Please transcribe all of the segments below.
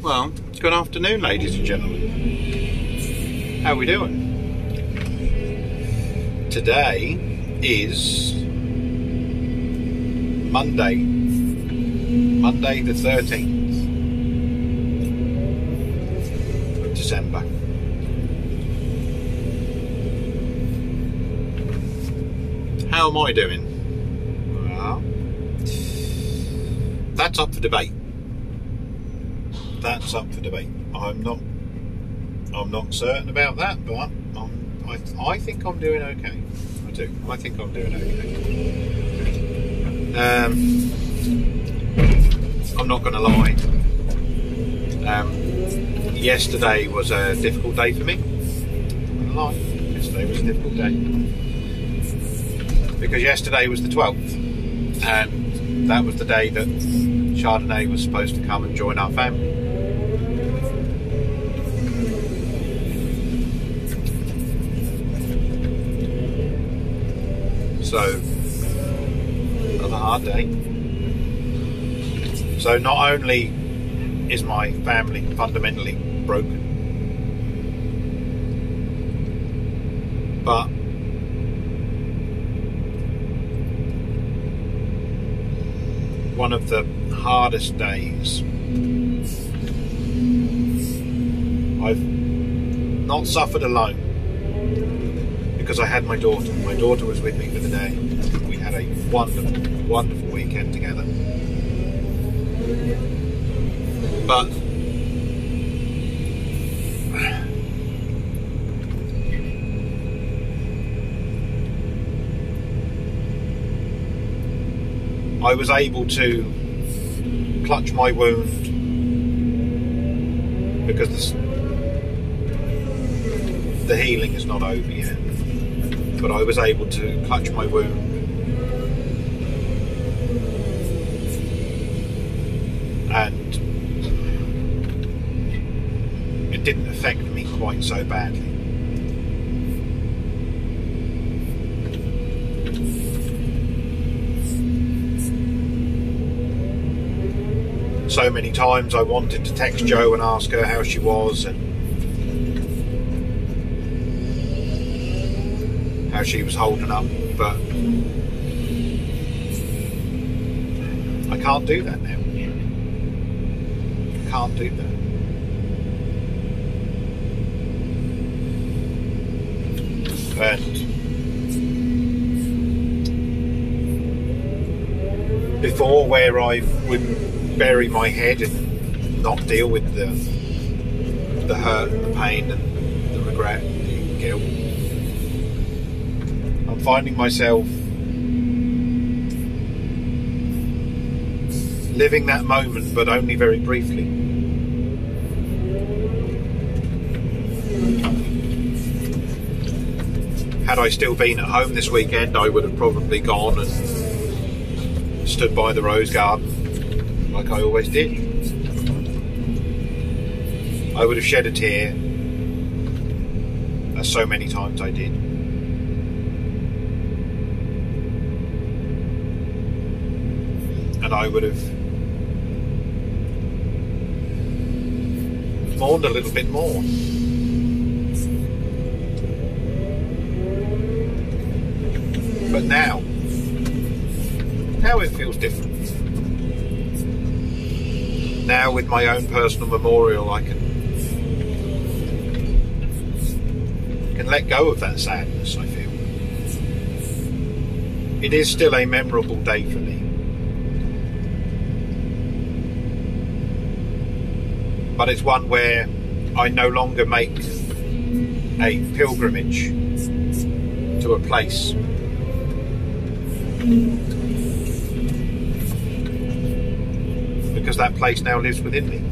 Well, good afternoon, ladies and gentlemen. How are we doing? Today is Monday the 13th of December. How am I doing? Well, that's up for debate. That's up for debate. I'm not certain about that, but I think I'm doing okay. I do. I think I'm doing okay. I'm not going to lie. Yesterday was a difficult day for me. I'm not going to lie. Yesterday was a difficult day because yesterday was the 12th, and that was the day that Chardonnay was supposed to come and join our family. So, another hard day. So not only is my family fundamentally broken, but one of the hardest days I've not suffered alone. Because I had my daughter. My daughter was with me for the day. We had a wonderful, wonderful weekend together. But I was able to clutch my wound because the healing is not over yet. But I was able to clutch my wound and it didn't affect me quite so badly. So many times I wanted to text Jo and ask her how she was and how she was holding up, but I can't do that now. I can't do that. And before, where I would bury my head and not deal with the hurt, the pain, and the regret, the guilt. I'm finding myself living that moment, but only very briefly. Had I still been at home this weekend, I would have probably gone and stood by the rose garden like I always did. I would have shed a tear, as so many times I did. And I would have mourned a little bit more. But now it feels different. Now with my own personal memorial, I can let go of that sadness, I feel. It is still a memorable day for me. But it's one where I no longer make a pilgrimage to a place. Because that place now lives within me.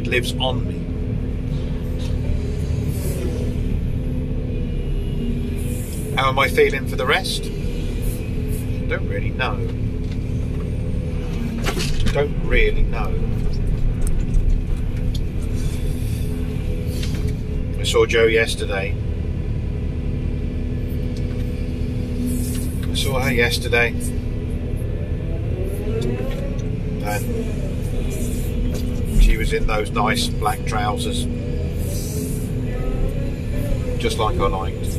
It lives on me. How am I feeling for the rest? Don't really know. Don't really know. I saw Jo yesterday. I saw her yesterday. And she was was in those nice black trousers, just like I liked.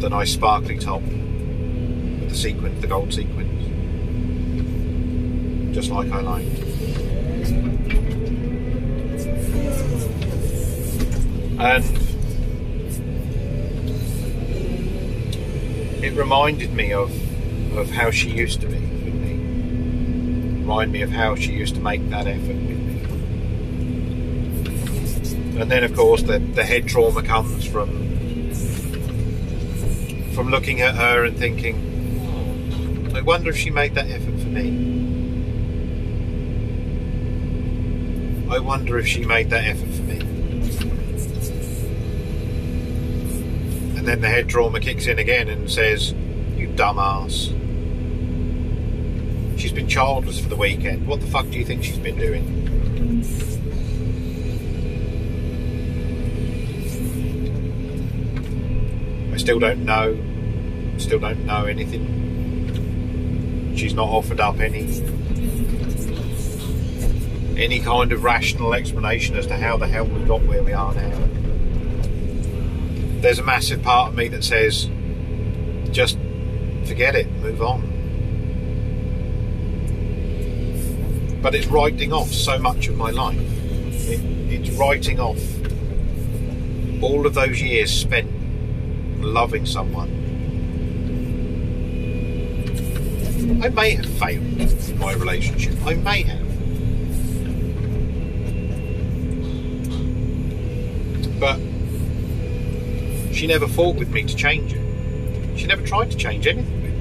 The nice sparkling top with the sequin, the gold sequins, just like I liked. And it reminded me of how she used to be with me. Remind me of how she used to make that effort with me. And then, of course, the head trauma comes from looking at her and thinking, I wonder if she made that effort for me. I wonder if she made that effort for me. And then the head trauma kicks in again and says, you dumbass. She's been childless for the weekend. What the fuck do you think she's been doing? I still don't know. Still don't know anything. She's not offered up any kind of rational explanation as to how the hell we got where we are now. There's a massive part of me that says, just forget it, move on. But it's writing off so much of my life. It's writing off all of those years spent loving someone. I may have failed in my relationship. I may have. But she never fought with me to change it. She never tried to change anything with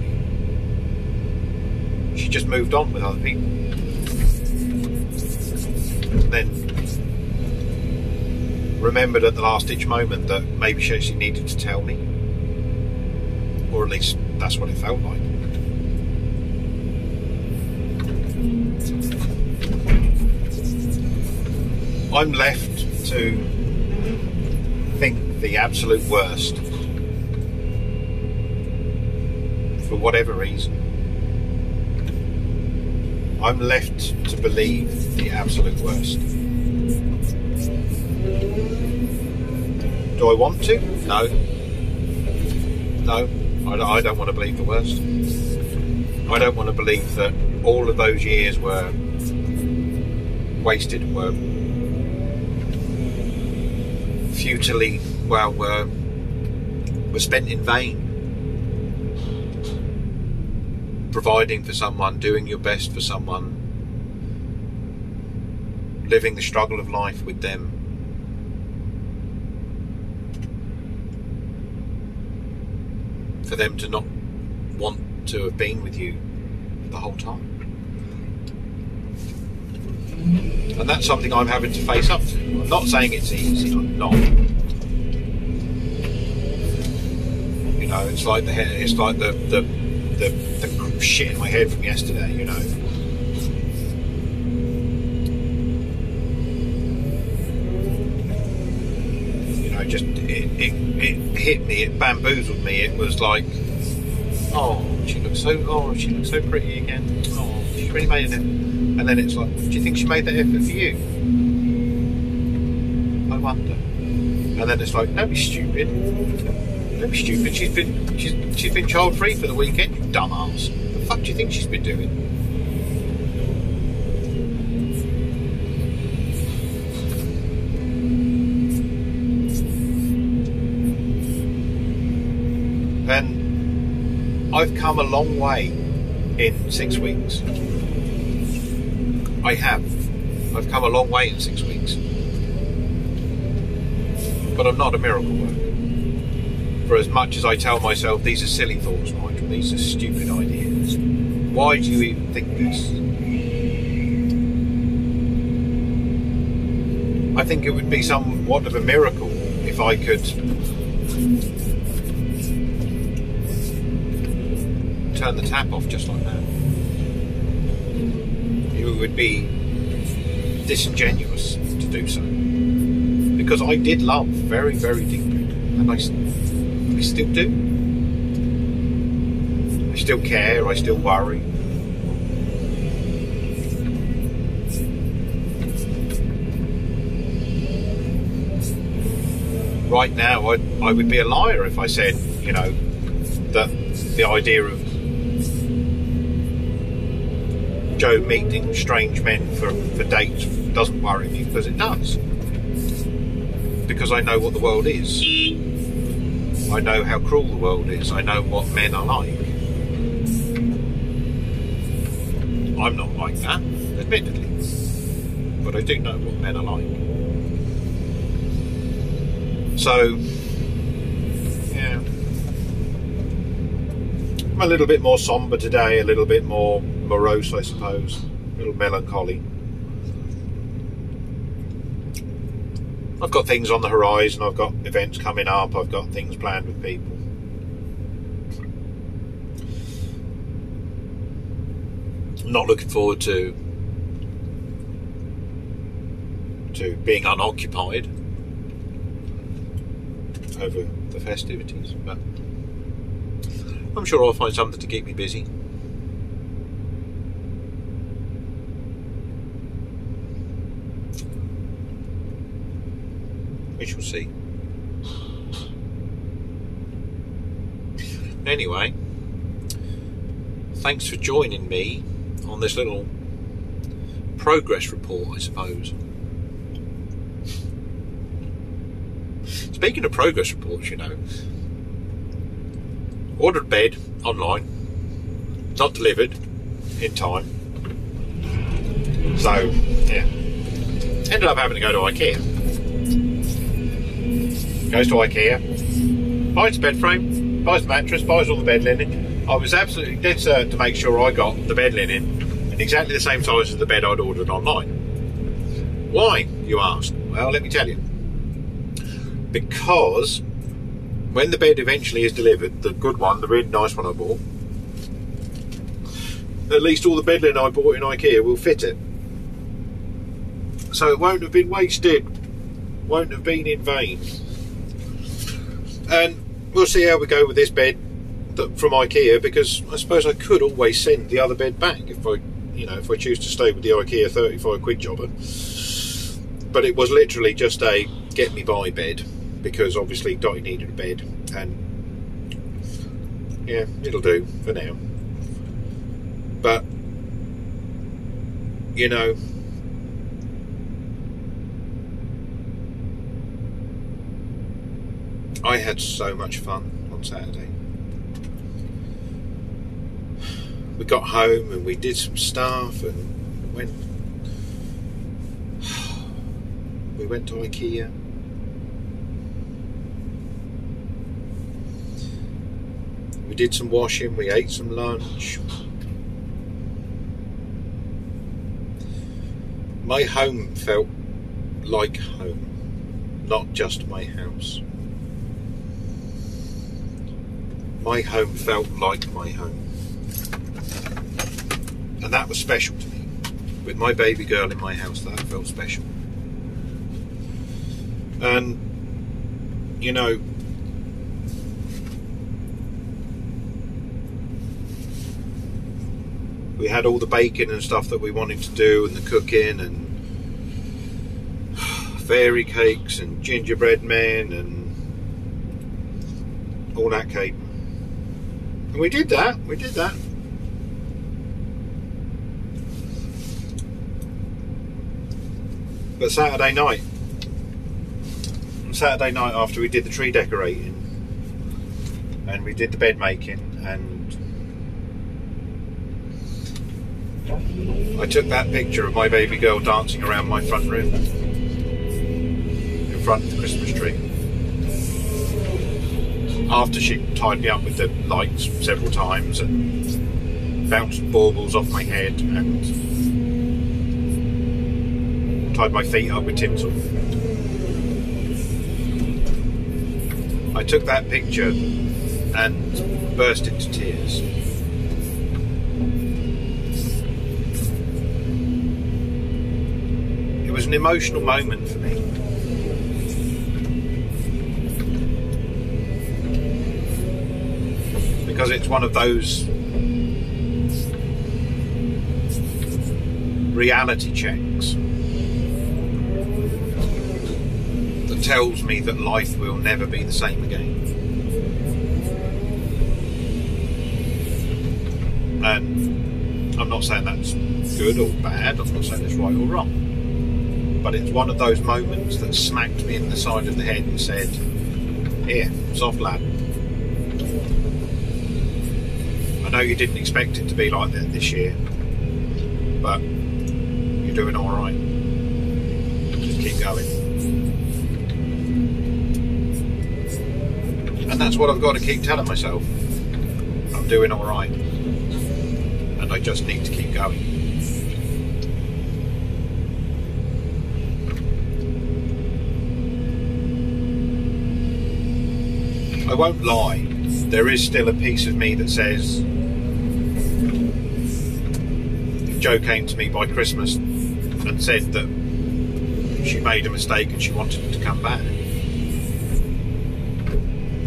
me. She just moved on with other people. And then remembered at the last ditch moment that maybe she actually needed to tell me. Or at least that's what it felt like. I'm left to think the absolute worst for whatever reason. I'm left to believe the absolute worst. Do I want to? No. No, I don't want to believe the worst. I don't want to believe that all of those years were wasted, were futilely, well, were spent in vain. Providing for someone, doing your best for someone, living the struggle of life with them. For them to not want to have been with you the whole time. And that's something I'm having to face up to. I'm not saying it's easy, I'm not. You know, it's like the shit in my head from yesterday, you know. You know, just it hit me, it bamboozled me. It was like, oh, she looks so pretty again. Oh, she really made it. And then it's like, do you think she made that effort for you? I wonder. And then it's like, don't be stupid. Don't be stupid. She's been child free for the weekend, you dumbass. The fuck do you think she's been doing? And I've come a long way in 6 weeks. I have. I've come a long way in 6 weeks. But I'm not a miracle worker. For as much as I tell myself, these are silly thoughts, Nigel, these are stupid ideas. Why do you even think this? I think it would be somewhat of a miracle if I could turn the tap off just like that. It would be disingenuous to do so, because I did love very, very deeply, and I still do. I still care, I still worry. right now, I would be a liar if I said, you know, that the idea of Joe meeting strange men for dates doesn't worry me, because it does. Because I know what the world is. I know how cruel the world is. I know what men are like. I'm not like that, admittedly. But I do know what men are like. So, yeah. I'm a little bit more somber today, a little bit more morose, I suppose. A little melancholy. I've got things on the horizon, I've got events coming up, I've got things planned with people. I'm not looking forward to being unoccupied over the festivities, but I'm sure I'll find something to keep me busy. We shall see. Anyway, thanks for joining me on this little progress report, I suppose. Speaking of progress reports, you know, ordered bed online, not delivered in time. So, yeah, ended up having to go to IKEA. Goes to IKEA, buys the bed frame, buys the mattress, buys all the bed linen. I was absolutely dead certain to make sure I got the bed linen in exactly the same size as the bed I'd ordered online. Why, you ask? Well, let me tell you. Because when the bed eventually is delivered, the good one, the really nice one I bought, at least all the bed linen I bought in IKEA will fit it. So it won't have been wasted, won't have been in vain. And we'll see how we go with this bed from IKEA, because I suppose I could always send the other bed back if I, you know, if I choose to stay with the IKEA 35 quid jobber. But it was literally just a get me by bed, because obviously Dottie needed a bed, and yeah, it'll do for now. But you know, I had so much fun on Saturday. We got home and we did some stuff, and we went to IKEA. We did some washing, we ate some lunch. My home felt like home, not just my house. My home felt like my home. And that was special to me. With my baby girl in my house, that felt special. And, you know, we had all the baking and stuff that we wanted to do, and the cooking, and fairy cakes, and gingerbread men, and all that cake. And we did that. But Saturday night after we did the tree decorating, and we did the bed making, and I took that picture of my baby girl dancing around my front room, in front of the Christmas tree. After she tied me up with the lights several times and bounced baubles off my head and tied my feet up with tinsel. I took that picture and burst into tears. It was an emotional moment for me. Because it's one of those reality checks that tells me that life will never be the same again. And I'm not saying that's good or bad, I'm not saying it's right or wrong, but it's one of those moments that smacked me in the side of the head and said, here, soft lad. I know you didn't expect it to be like that this year, but you're doing all right. Just keep going. And that's what I've got to keep telling myself. I'm doing all right. And I just need to keep going. I won't lie, there is still a piece of me that says, if Jo came to me by Christmas and said that she made a mistake and she wanted to come back,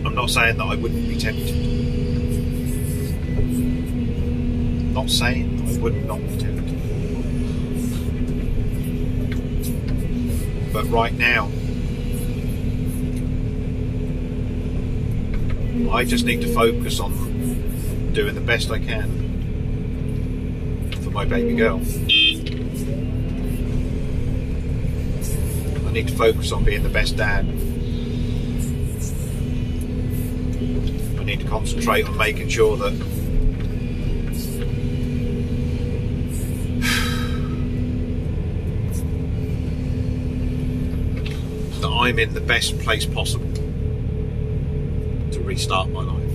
I'm not saying that I wouldn't be tempted. I'm not saying that I would not be tempted. But right now, I just need to focus on doing the best I can for my baby girl. I need to focus on being the best dad. I need to concentrate on making sure that that I'm in the best place possible. Restart my life.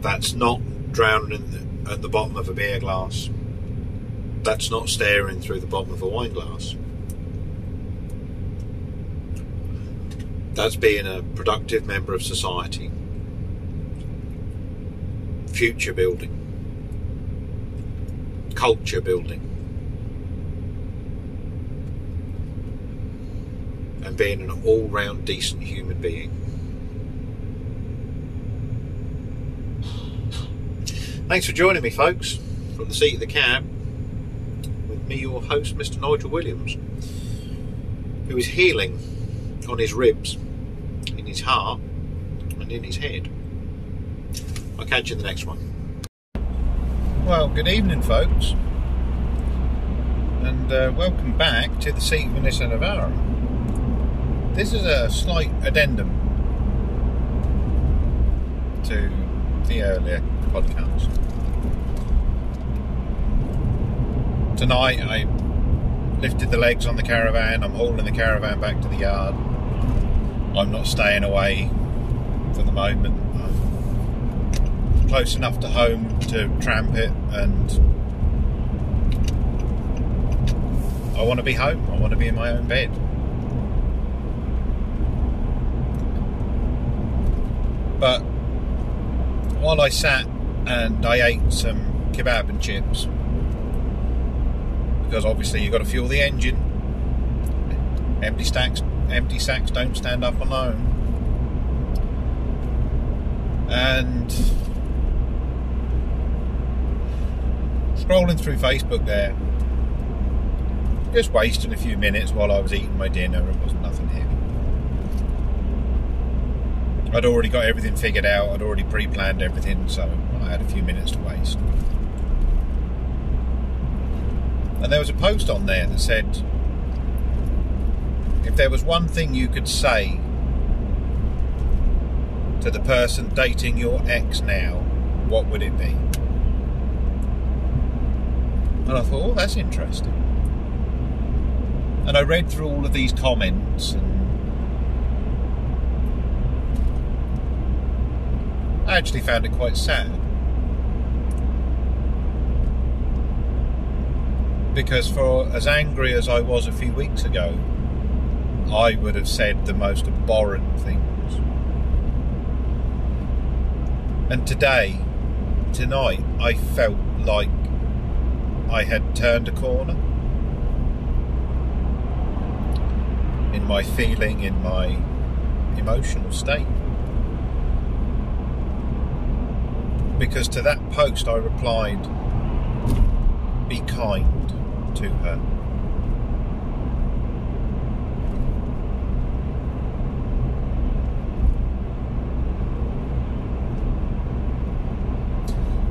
That's not drowning at the bottom of a beer glass. That's not staring through the bottom of a wine glass. That's being a productive member of society. Future building. Culture building. And being an all-round decent human being. Thanks for joining me, folks, from the seat of the cab with me, your host, Mr. Nigel Williams, who is healing on his ribs, in his heart and in his head. I'll catch you in the next one. Well, good evening, folks, and welcome back to the seat of Vanessa Navarra. This is a slight addendum to the earlier podcast. Tonight I lifted the legs on the caravan, I'm hauling the caravan back to the yard. I'm not staying away for the moment. I'm close enough to home to tramp it, and I want to be home, I want to be in my own bed. But while I sat and I ate some kebab and chips, because obviously you've got to fuel the engine, empty sacks don't stand up alone, and scrolling through Facebook there, just wasting a few minutes while I was eating my dinner, and wasn't nothing heavy. I'd already got everything figured out, I'd already pre-planned everything, so I had a few minutes to waste. And there was a post on there that said, if there was one thing you could say to the person dating your ex now, what would it be? And I thought, oh, that's interesting. And I read through all of these comments, and I actually found it quite sad, because for as angry as I was a few weeks ago, I would have said the most abhorrent things. And tonight, I felt like I had turned a corner in my feeling, in my emotional state. Because to that post I replied, be kind to her.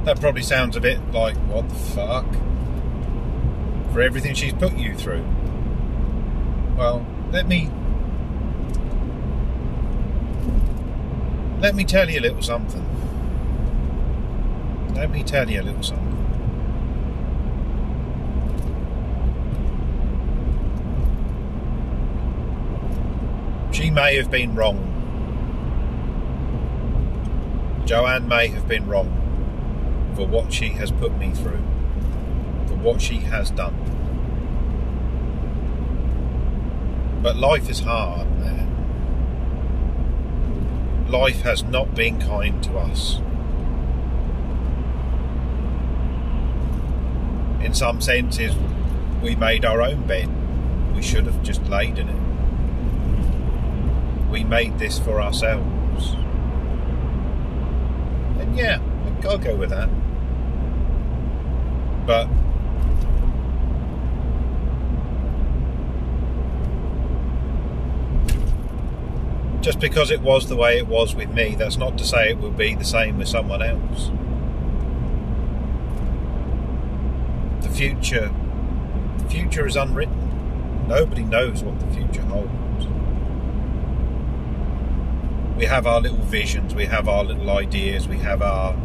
That probably sounds a bit like, what the fuck? For everything she's put you through. Well, let me tell you a little something. Let me tell you a little something. She may have been wrong. Joanne may have been wrong for what she has put me through, for what she has done. But life is hard, man. Life has not been kind to us. In some senses, we made our own bed. We should have just laid in it. We made this for ourselves. And yeah, I'll go with that. But just because it was the way it was with me, that's not to say it will be the same with someone else. The future is unwritten. Nobody knows what the future holds. We have our little visions, we have our little ideas, we have our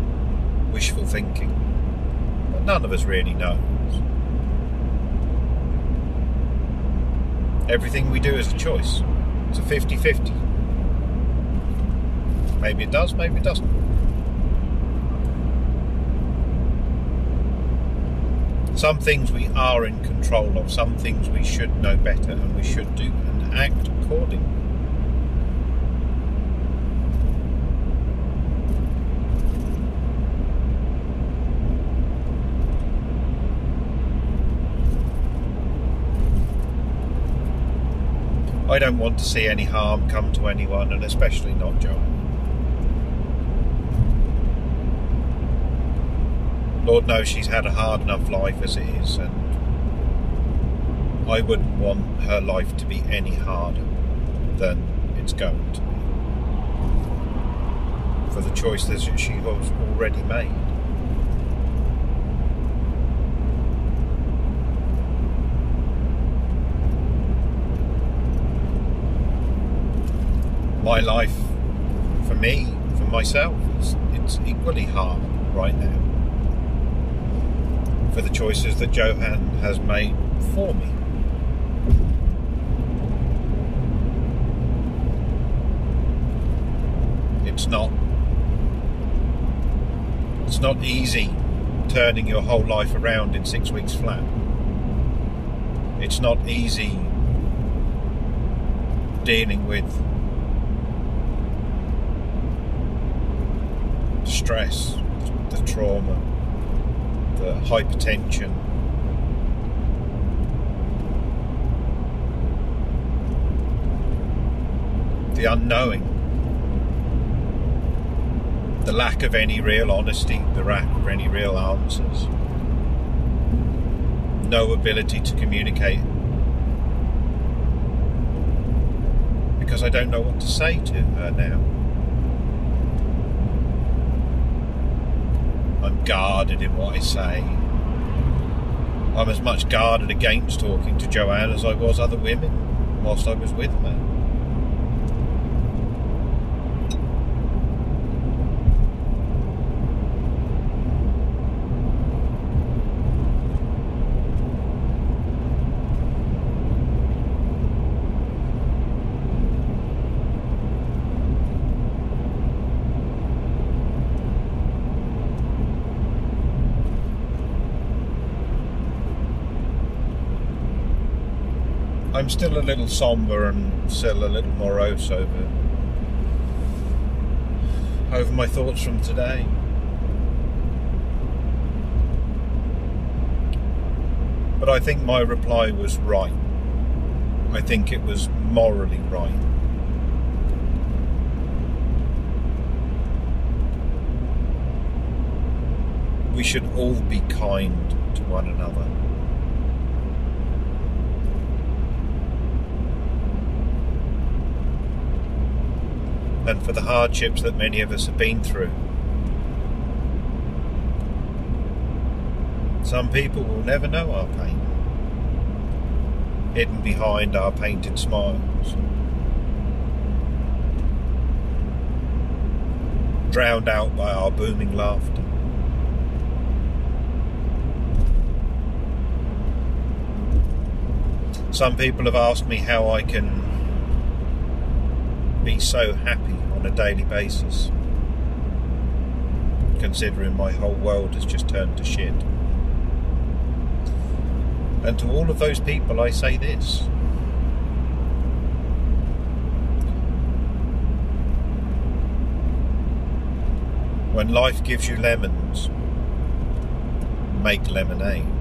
wishful thinking, but none of us really knows. Everything we do is a choice. It's a 50-50. Maybe it does, maybe it doesn't. Some things we are in control of, some things we should know better, and we should do and act accordingly. I don't want to see any harm come to anyone, and especially not Joanne. Lord knows she's had a hard enough life as it is, and I wouldn't want her life to be any harder than it's going to be for the choices that she has already made. My life, for me, for myself, it's equally hard right now, for the choices that Joanne has made for me. It's not easy turning your whole life around in 6 weeks flat. It's not easy dealing with stress, the trauma, the hypertension. The unknowing. The lack of any real honesty. The lack of any real answers. No ability to communicate. Because I don't know what to say to her now. I'm guarded in what I say. I'm as much guarded against talking to Joanne as I was other women whilst I was with her. I'm still a little somber and still a little morose over my thoughts from today. But I think my reply was right. I think it was morally right. We should all be kind to one another. And for the hardships that many of us have been through, Some people will never know our pain, hidden behind our painted smiles, drowned out by our booming laughter. Some people have asked me how I can be so happy on a daily basis, considering my whole world has just turned to shit. And to all of those people I say this: when life gives you lemons, make lemonade.